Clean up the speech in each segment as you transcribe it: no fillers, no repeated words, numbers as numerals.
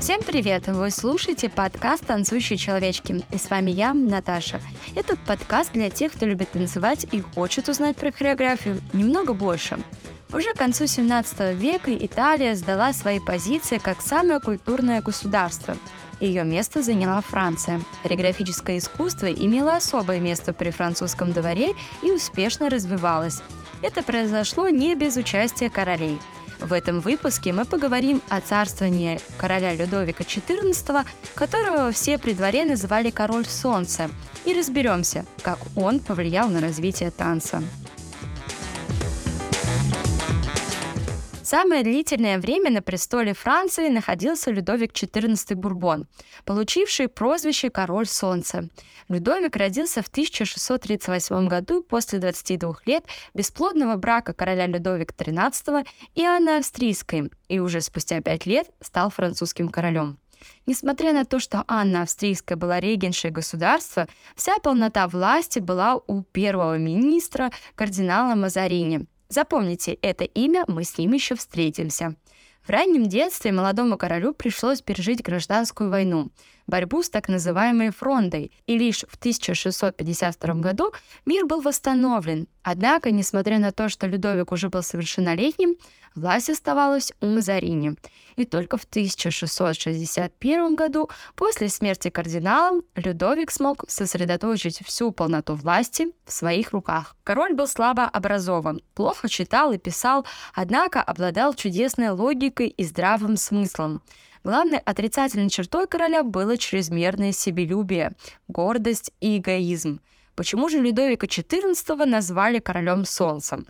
Всем привет! Вы слушаете подкаст «Танцующие человечки». И с вами я, Наташа. Этот подкаст для тех, кто любит танцевать и хочет узнать про хореографию немного больше. Уже к концу 17 века Италия сдала свои позиции как самое культурное государство. Ее место заняла Франция. Хореографическое искусство имело особое место при французском дворе и успешно развивалось. Это произошло не без участия королей. В этом выпуске мы поговорим о царствовании короля Людовика XIV, которого все при дворе называли «Король-солнце», и разберемся, как он повлиял на развитие танца. Самое длительное время на престоле Франции находился Людовик XIV Бурбон, получивший прозвище «Король солнца». Людовик родился в 1638 году после 22 лет бесплодного брака короля Людовика XIII и Анны Австрийской, и уже спустя 5 лет стал французским королем. Несмотря на то, что Анна Австрийская была регеншей государства, вся полнота власти была у первого министра кардинала Мазарини. Запомните, это имя, мы с ним еще встретимся. В раннем детстве молодому королю пришлось пережить гражданскую войну, борьбу с так называемой Фрондой, и лишь в 1652 году мир был восстановлен. Однако, несмотря на то, что Людовик уже был совершеннолетним, власть оставалась у Мазарини. И только в 1661 году, после смерти кардинала, Людовик смог сосредоточить всю полноту власти в своих руках. Король был слабо образован, плохо читал и писал, однако обладал чудесной логикой и здравым смыслом. Главной отрицательной чертой короля было чрезмерное себелюбие, гордость и эгоизм. Почему же Людовика XIV назвали королем солнцем?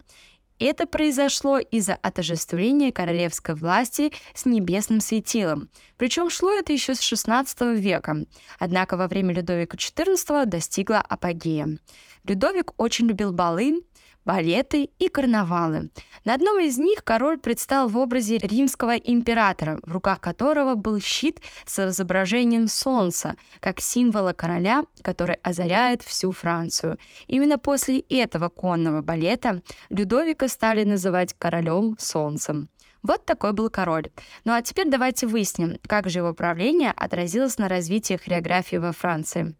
Это произошло из-за отождествления королевской власти с небесным светилом. Причем шло это еще с XVI века. Однако во время Людовика XIV достигло апогея. Людовик очень любил балы, балеты и карнавалы. На одном из них король предстал в образе римского императора, в руках которого был щит с изображением солнца, как символа короля, который озаряет всю Францию. Именно после этого конного балета Людовика стали называть королем солнцем. Вот такой был король. Ну а теперь давайте выясним, как же его правление отразилось на развитии хореографии во Франции.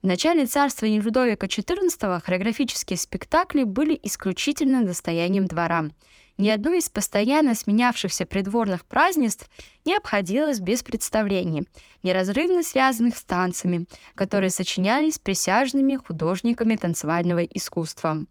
В начале царствования Людовика XIV хореографические спектакли были исключительно достоянием двора. Ни одно из постоянно сменявшихся придворных празднеств не обходилось без представлений, неразрывно связанных с танцами, которые сочинялись присяжными художниками танцевального искусства.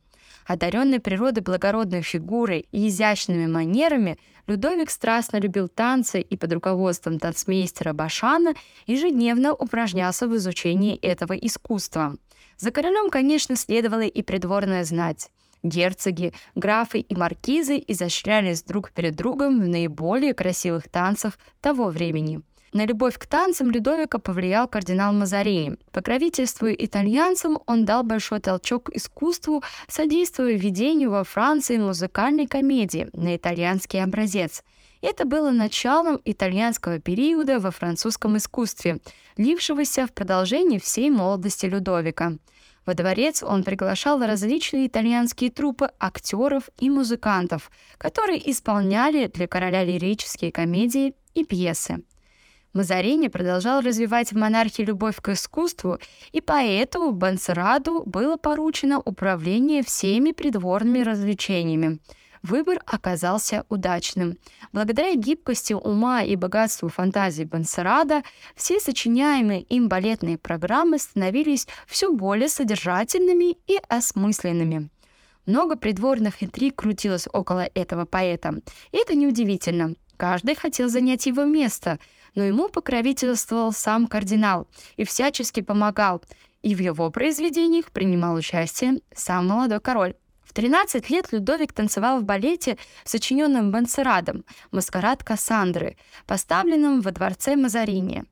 Одаренный природой благородной фигурой и изящными манерами, Людовик страстно любил танцы и под руководством танцмейстера Бошана ежедневно упражнялся в изучении этого искусства. За королем, конечно, следовала и придворная знать. Герцоги, графы и маркизы изощрялись друг перед другом в наиболее красивых танцах того времени. На любовь к танцам Людовика повлиял кардинал Мазарини. Покровительствуя итальянцам, он дал большой толчок искусству, содействуя введению во Франции музыкальной комедии на итальянский образец. Это было началом итальянского периода во французском искусстве, длившегося в продолжении всей молодости Людовика. Во дворец он приглашал различные итальянские труппы актеров и музыкантов, которые исполняли для короля лирические комедии и пьесы. Мазарини продолжал развивать в монархии любовь к искусству, и поэтому Бенсераду было поручено управление всеми придворными развлечениями. Выбор оказался удачным. Благодаря гибкости ума и богатству фантазии Бенсерада все сочиняемые им балетные программы становились все более содержательными и осмысленными. Много придворных интриг крутилось около этого поэта, и это неудивительно. Каждый хотел занять его место, но ему покровительствовал сам кардинал и всячески помогал, и в его произведениях принимал участие сам молодой король. В 13 лет Людовик танцевал в балете, сочиненном Бенсерадом «Маскарад Кассандры», поставленном во дворце Мазарини.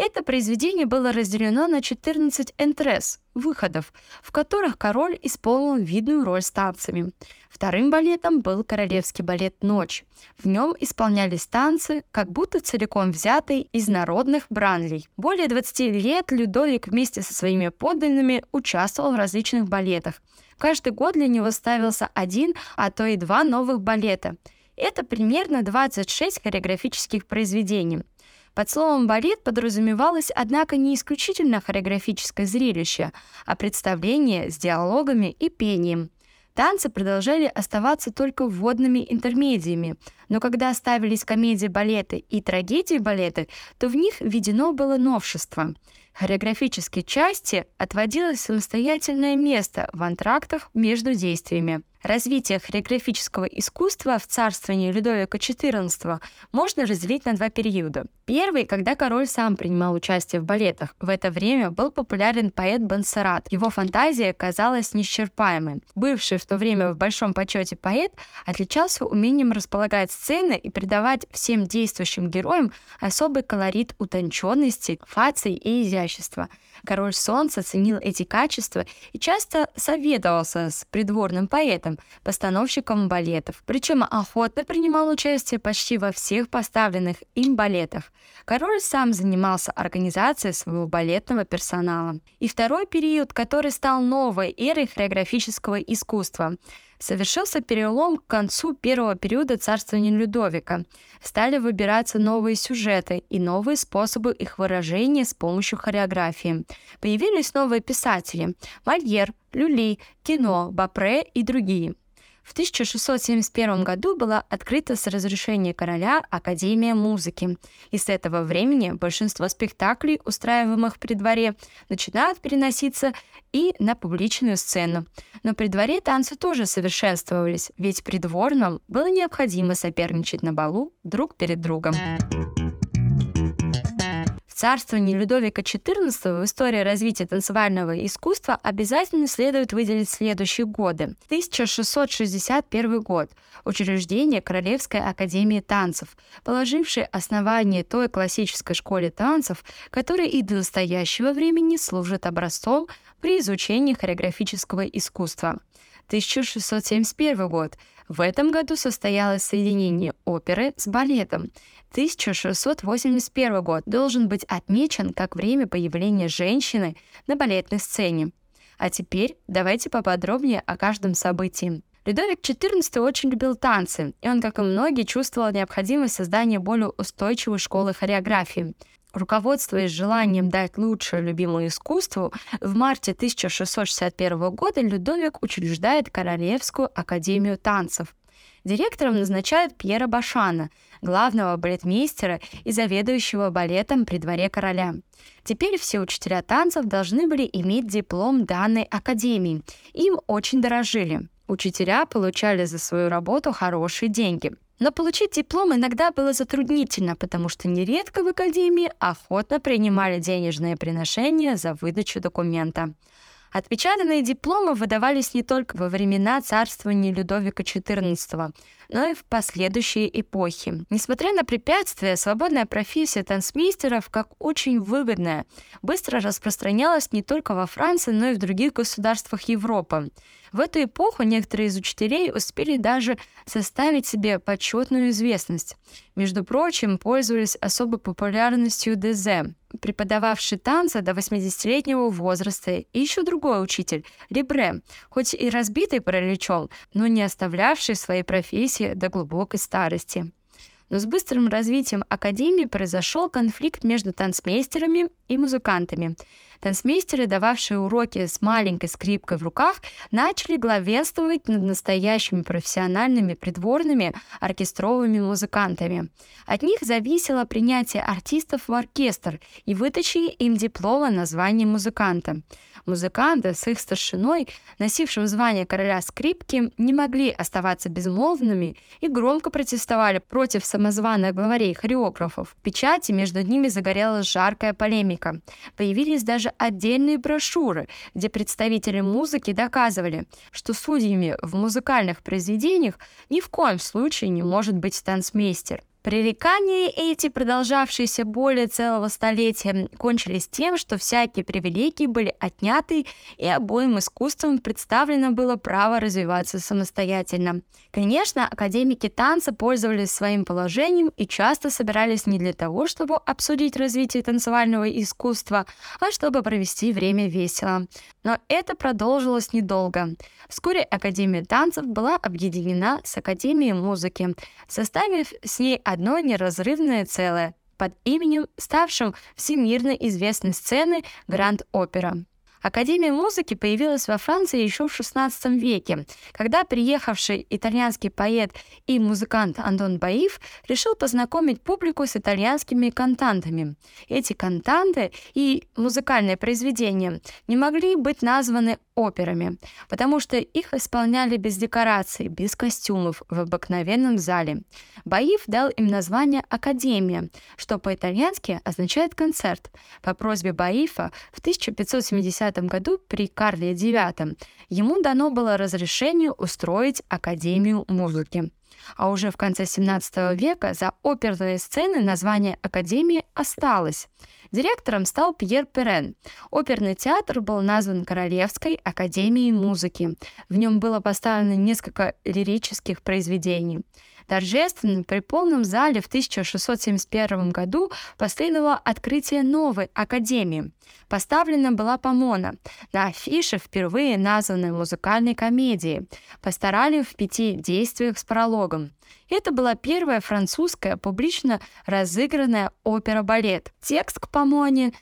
Это произведение было разделено на 14 энтрес – выходов, в которых король исполнил видную роль с танцами. Вторым балетом был королевский балет «Ночь». В нем исполнялись танцы, как будто целиком взятые из народных бранлей. Более 20 лет Людовик вместе со своими подданными участвовал в различных балетах. Каждый год для него ставился один, а то и два новых балета. Это примерно 26 хореографических произведений. Под словом «балет» подразумевалось, однако, не исключительно хореографическое зрелище, а представление с диалогами и пением. Танцы продолжали оставаться только вводными интермедиями, но когда ставились комедии балета и трагедии балета, то в них введено было новшество. Хореографической части отводилось самостоятельное место в антрактах между действиями. Развитие хореографического искусства в царствовании Людовика XIV можно разделить на два периода. Первый, когда король сам принимал участие в балетах. В это время был популярен поэт Бенсерад. Его фантазия казалась неисчерпаемой. Бывший в то время в большом почете поэт отличался умением располагать сцены и придавать всем действующим героям особый колорит утонченности, фаций и изящества. Король-солнце ценил эти качества и часто советовался с придворным поэтом, постановщиком балетов. Причем охотно принимал участие почти во всех поставленных им балетах. Король сам занимался организацией своего балетного персонала. И второй период, который стал новой эрой хореографического искусства. Совершился перелом к концу первого периода царствования Людовика. Стали выбираться новые сюжеты и новые способы их выражения с помощью хореографии. Появились новые писатели – Мольер, Люлли, Кино, Бопре и другие. В 1671 году была открыта с разрешения короля Академия музыки, и с этого времени большинство спектаклей, устраиваемых при дворе, начинают переноситься и на публичную сцену. Но при дворе танцы тоже совершенствовались, ведь придворным было необходимо соперничать на балу друг перед другом. В царствовании Людовика XIV в истории развития танцевального искусства обязательно следует выделить следующие годы. 1661 год – учреждение Королевской академии танцев, положившей основание той классической школе танцев, которая и до настоящего времени служит образцом при изучении хореографического искусства. 1671 год. В этом году состоялось соединение оперы с балетом. 1681 год должен быть отмечен как время появления женщины на балетной сцене. А теперь давайте поподробнее о каждом событии. Людовик XIV очень любил танцы, и он, как и многие, чувствовал необходимость создания более устойчивой школы хореографии. Руководствуясь желанием дать лучшее любимому искусству, в марте 1661 года Людовик учреждает Королевскую академию танцев. Директором назначают Пьера Бошана, главного балетмейстера и заведующего балетом при дворе короля. Теперь все учителя танцев должны были иметь диплом данной академии. Им очень дорожили. Учителя получали за свою работу хорошие деньги. Но получить диплом иногда было затруднительно, потому что нередко в академии охотно принимали денежные приношения за выдачу документа. Отпечатанные дипломы выдавались не только во времена царствования Людовика XIV, но и в последующие эпохи. Несмотря на препятствия, свободная профессия танцмейстеров, как очень выгодная, быстро распространялась не только во Франции, но и в других государствах Европы. В эту эпоху некоторые из учителей успели даже составить себе почетную известность. Между прочим, пользовались особой популярностью Дезе, преподававший танцы до 80-летнего возраста, и еще другой учитель, Лебре, хоть и разбитый параличом, но не оставлявший своей профессии до глубокой старости. Но с быстрым развитием академии произошел конфликт между танцмейстерами и музыкантами. Танцмейстеры, дававшие уроки с маленькой скрипкой в руках, начали главенствовать над настоящими профессиональными придворными оркестровыми музыкантами. От них зависело принятие артистов в оркестр и выдача им диплома на звание музыканта. Музыканты с их старшиной, носившим звание короля скрипки, не могли оставаться безмолвными и громко протестовали против самозваных главарей-хореографов. В печати между ними загорелась жаркая полемика. Появились даже отдельные брошюры, где представители музыки доказывали, что судьями в музыкальных произведениях ни в коем случае не может быть танцмейстер. Пререкания эти, продолжавшиеся более целого столетия, кончились тем, что всякие привилегии были отняты, и обоим искусствам представлено было право развиваться самостоятельно. Конечно, академики танца пользовались своим положением и часто собирались не для того, чтобы обсудить развитие танцевального искусства, а чтобы провести время весело. Но это продолжилось недолго. Вскоре Академия танцев была объединена с Академией музыки, составив с ней одно неразрывное целое под именем, ставшим всемирно известной сцены Гранд-Опера. Академия музыки появилась во Франции еще в XVI веке, когда приехавший итальянский поэт и музыкант Антон Баиф решил познакомить публику с итальянскими кантантами. Эти кантанты и музыкальные произведения не могли быть названы операми, потому что их исполняли без декораций, без костюмов, в обыкновенном зале. Баиф дал им название «Академия», что по-итальянски означает «концерт». По просьбе Баифа в 1570 году при Карле IX ему дано было разрешение устроить Академию музыки. А уже в конце XVII века за оперные сцены название Академии осталось. Директором стал Пьер Перен. Оперный театр был назван Королевской Академией музыки. В нем было поставлено несколько лирических произведений. Торжественно при полном зале в 1671 году последовало открытие новой академии. Поставлена была помона. На афише впервые названной музыкальной комедии. Постарали в 5 действиях с прологом. Это была первая французская публично разыгранная опера-балет. Текст к помоне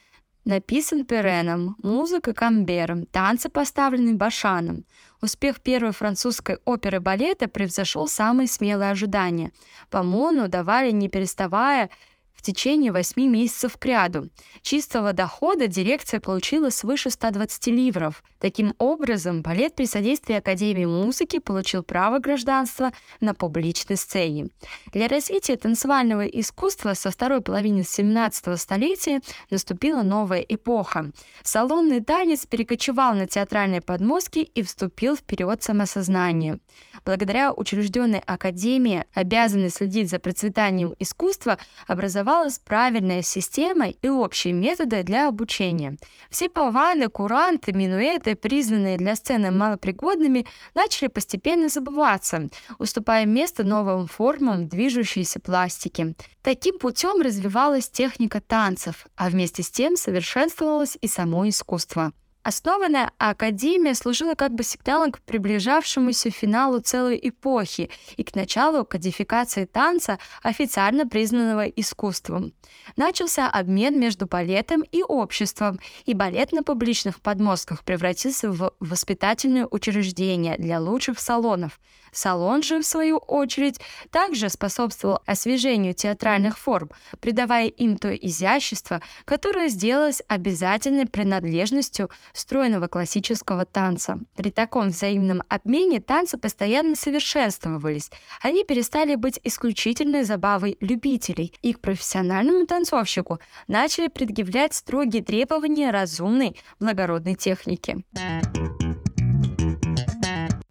написан Переном, музыка Камбером, танцы поставлены Бошаном. Успех первой французской оперы балета превзошел самые смелые ожидания. Помону давали не переставая в течение 8 месяцев кряду. Чистого дохода дирекция получила свыше 120 ливров. Таким образом, балет при содействии Академии музыки получил право гражданства на публичной сцене. Для развития танцевального искусства со второй половины 17 столетия наступила новая эпоха. Салонный танец перекочевал на театральные подмостки и вступил в период самосознания. Благодаря учрежденной Академии, обязанной следить за процветанием искусства, образовалась правильная система и общие методы для обучения. Все паваны, куранты, минуэты, признанные для сцены малопригодными, начали постепенно забываться, уступая место новым формам движущейся пластики. Таким путем развивалась техника танцев, а вместе с тем совершенствовалось и само искусство. Основанная Академия служила как бы сигналом к приближавшемуся финалу целой эпохи и к началу кодификации танца, официально признанного искусством. Начался обмен между балетом и обществом, и балет на публичных подмостках превратился в воспитательное учреждение для лучших салонов. Салон же, в свою очередь, также способствовал освежению театральных форм, придавая им то изящество, которое сделалось обязательной принадлежностью стройного классического танца. При таком взаимном обмене танцы постоянно совершенствовались. Они перестали быть исключительной забавой любителей, и к профессиональному танцовщику начали предъявлять строгие требования разумной, благородной техники.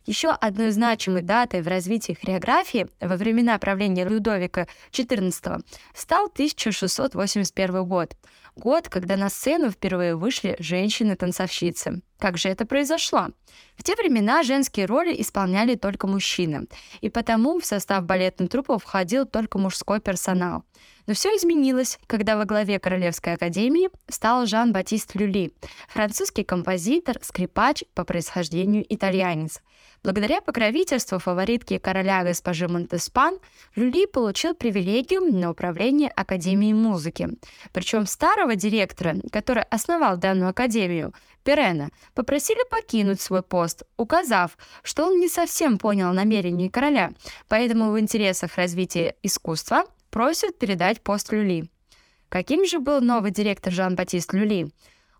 Еще одной значимой датой в развитии хореографии во времена правления Людовика XIV стал 1681 год. Год, когда на сцену впервые вышли женщины-танцовщицы. Как же это произошло? В те времена женские роли исполняли только мужчины, и потому в состав балетной труппы входил только мужской персонал. Но все изменилось, когда во главе Королевской академии стал Жан-Батист Люлли, французский композитор, скрипач, по происхождению итальянец. Благодаря покровительству фаворитки короля госпожи Монтеспан, Люлли получил привилегию на управление Академией музыки. Причем старого директора, который основал данную академию, Перена, попросили покинуть свой пост, указав, что он не совсем понял намерения короля, поэтому в интересах развития искусства просят передать пост Люлли. Каким же был новый директор Жан-Батист Люлли?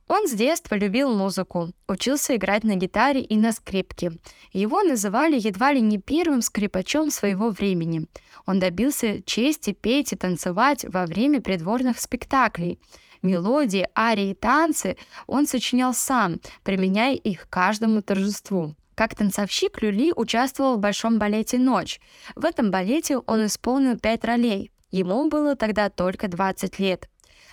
Он с детства любил музыку, учился играть на гитаре и на скрипке. Его называли едва ли не первым скрипачом своего времени. Он добился чести петь и танцевать во время придворных спектаклей. Мелодии, арии и танцы он сочинял сам, применяя их к каждому торжеству. Как танцовщик Люлли участвовал в большом балете «Ночь». В этом балете он исполнил 5 ролей. Ему было тогда только 20 лет.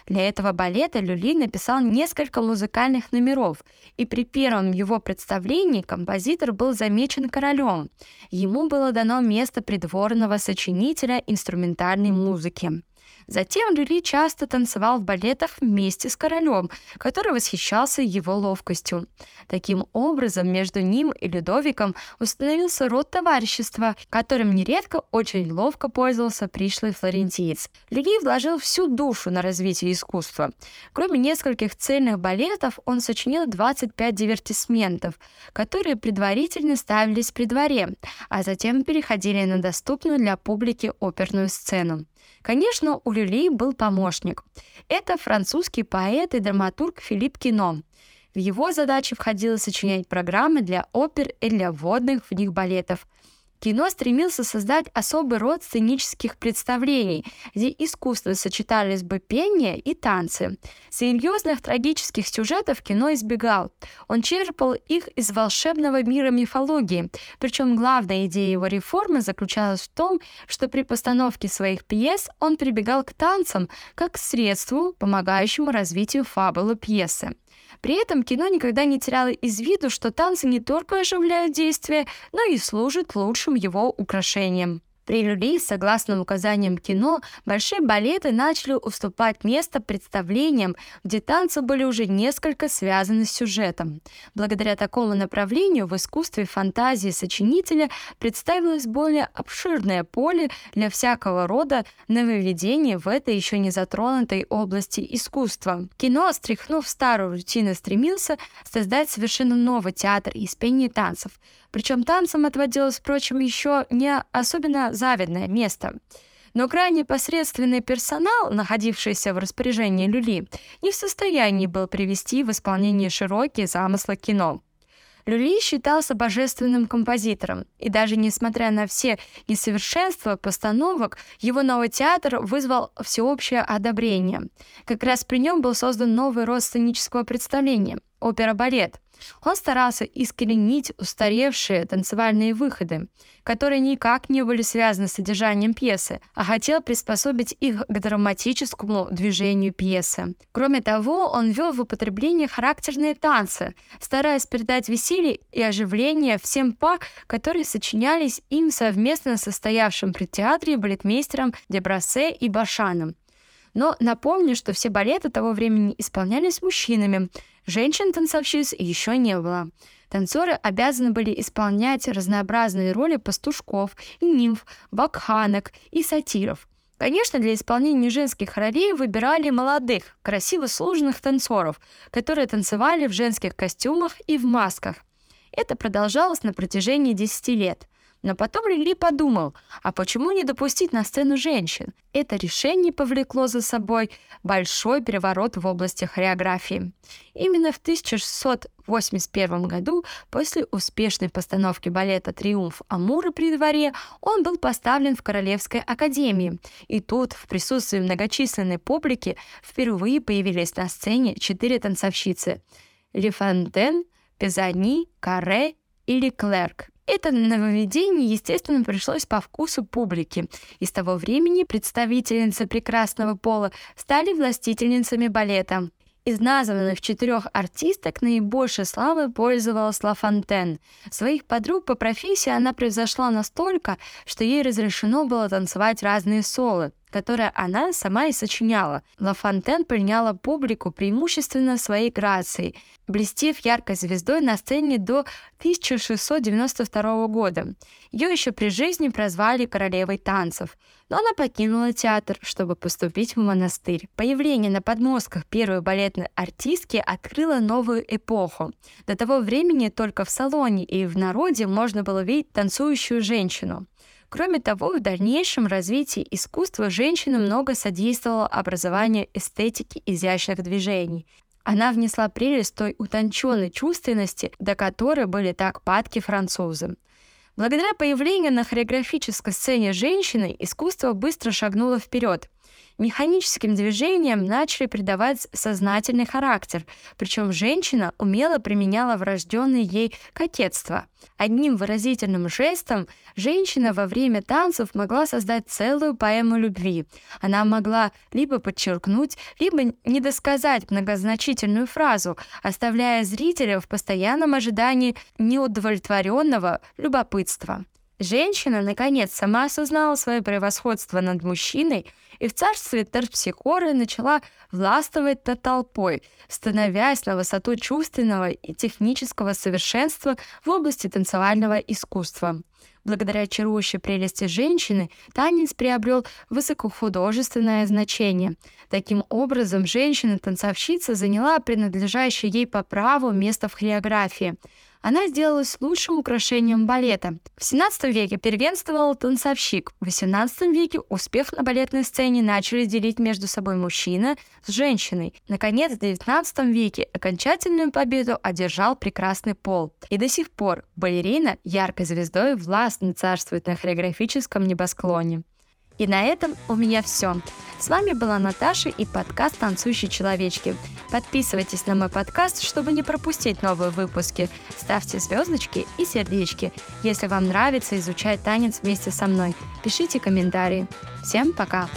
Для этого балета Люлли написал несколько музыкальных номеров, и при первом его представлении композитор был замечен королем. Ему было дано место придворного сочинителя инструментальной музыки. Затем Люлли часто танцевал в балетах вместе с королем, который восхищался его ловкостью. Таким образом, между ним и Людовиком установился род товарищества, которым нередко очень ловко пользовался пришлый флорентиец. Люлли вложил всю душу на развитие искусства. Кроме нескольких цельных балетов, он сочинил 25 дивертисментов, которые предварительно ставились при дворе, а затем переходили на доступную для публики оперную сцену. Конечно, у Люлли был помощник. Это французский поэт и драматург Филипп Кино. В его задачи входило сочинять программы для опер и для вводных в них балетов. Кино стремился создать особый род сценических представлений, где искусственно сочетались бы пение и танцы. Серьезных трагических сюжетов Кино избегал. Он черпал их из волшебного мира мифологии. Причем главная идея его реформы заключалась в том, что при постановке своих пьес он прибегал к танцам как к средству, помогающему развитию фабулы пьесы. При этом Кино никогда не теряло из виду, что танцы не только оживляют действие, но и служат лучшим его украшением. При Люлли, согласно указаниям Кино, большие балеты начали уступать место представлениям, где танцы были уже несколько связаны с сюжетом. Благодаря такому направлению в искусстве фантазии сочинителя представилось более обширное поле для всякого рода нововведений в этой еще не затронутой области искусства. Кино, стряхнув старую рутину, стремился создать совершенно новый театр из пения и танцев. Причем танцам отводилось, впрочем, еще не особенно завидное место. Но крайне посредственный персонал, находившийся в распоряжении Люлли, не в состоянии был привести в исполнение широкие замыслы Кино. Люлли считался божественным композитором, и даже несмотря на все несовершенства постановок, его новый театр вызвал всеобщее одобрение. Как раз при нем был создан новый род сценического представления – опера-балет. Он старался искоренить устаревшие танцевальные выходы, которые никак не были связаны с содержанием пьесы, а хотел приспособить их к драматическому движению пьесы. Кроме того, он ввел в употребление характерные танцы, стараясь передать веселье и оживление всем пар, которые сочинялись им совместно с состоявшим при театре балетмейстером Деброссе и Бошаном. Но напомню, что все балеты того времени исполнялись мужчинами. Женщин-танцовщиц еще не было. Танцоры обязаны были исполнять разнообразные роли пастушков, нимф, бакханок и сатиров. Конечно, для исполнения женских ролей выбирали молодых, красиво сложенных танцоров, которые танцевали в женских костюмах и в масках. Это продолжалось на протяжении 10 лет. Но потом Люлли подумал, а почему не допустить на сцену женщин? Это решение повлекло за собой большой переворот в области хореографии. Именно в 1681 году, после успешной постановки балета «Триумф Амура» при дворе, он был поставлен в Королевской академии. И тут, в присутствии многочисленной публики, впервые появились на сцене 4 танцовщицы – Ла Фонтен, Пизани, Каре и Леклерк. Это нововведение, естественно, пришлось по вкусу публики, и с того времени представительницы прекрасного пола стали властительницами балета. Из названных 4 артисток наибольшей славой пользовалась Ла Фонтен. Своих подруг по профессии она превзошла настолько, что ей разрешено было танцевать разные соло, которое она сама и сочиняла. Ла Фонтен пленяла публику преимущественно своей грацией, блестев яркой звездой на сцене до 1692 года. Ее еще при жизни прозвали королевой танцев, но она покинула театр, чтобы поступить в монастырь. Появление на подмостках первой балетной артистки открыло новую эпоху. До того времени только в салоне и в народе можно было видеть танцующую женщину. Кроме того, в дальнейшем развитии искусства женщина много содействовала образованию эстетики изящных движений. Она внесла прелесть той утонченной чувственности, до которой были так падки французы. Благодаря появлению на хореографической сцене женщины искусство быстро шагнуло вперед. Механическим движениям начали придавать сознательный характер, причем женщина умело применяла врожденное ей кокетство. Одним выразительным жестом женщина во время танцев могла создать целую поэму любви. Она могла либо подчеркнуть, либо недосказать многозначительную фразу, оставляя зрителя в постоянном ожидании неудовлетворенного любопытства. Женщина, наконец, сама осознала свое превосходство над мужчиной и в царстве Терпсихоры начала властвовать над толпой, становясь на высоту чувственного и технического совершенства в области танцевального искусства. Благодаря чарующей прелести женщины танец приобрел высокохудожественное значение. Таким образом, женщина-танцовщица заняла принадлежащее ей по праву место в хореографии. Она сделалась лучшим украшением балета. В XVII веке первенствовал танцовщик. В XVIII веке успех на балетной сцене начали делить между собой мужчина с женщиной. Наконец, в XIX веке окончательную победу одержал прекрасный пол. И до сих пор балерина яркой звездой властно царствует на хореографическом небосклоне. И на этом у меня все. С вами была Наташа и подкаст «Танцующие человечки». Подписывайтесь на мой подкаст, чтобы не пропустить новые выпуски. Ставьте звездочки и сердечки. Если вам нравится изучать танец вместе со мной, пишите комментарии. Всем пока!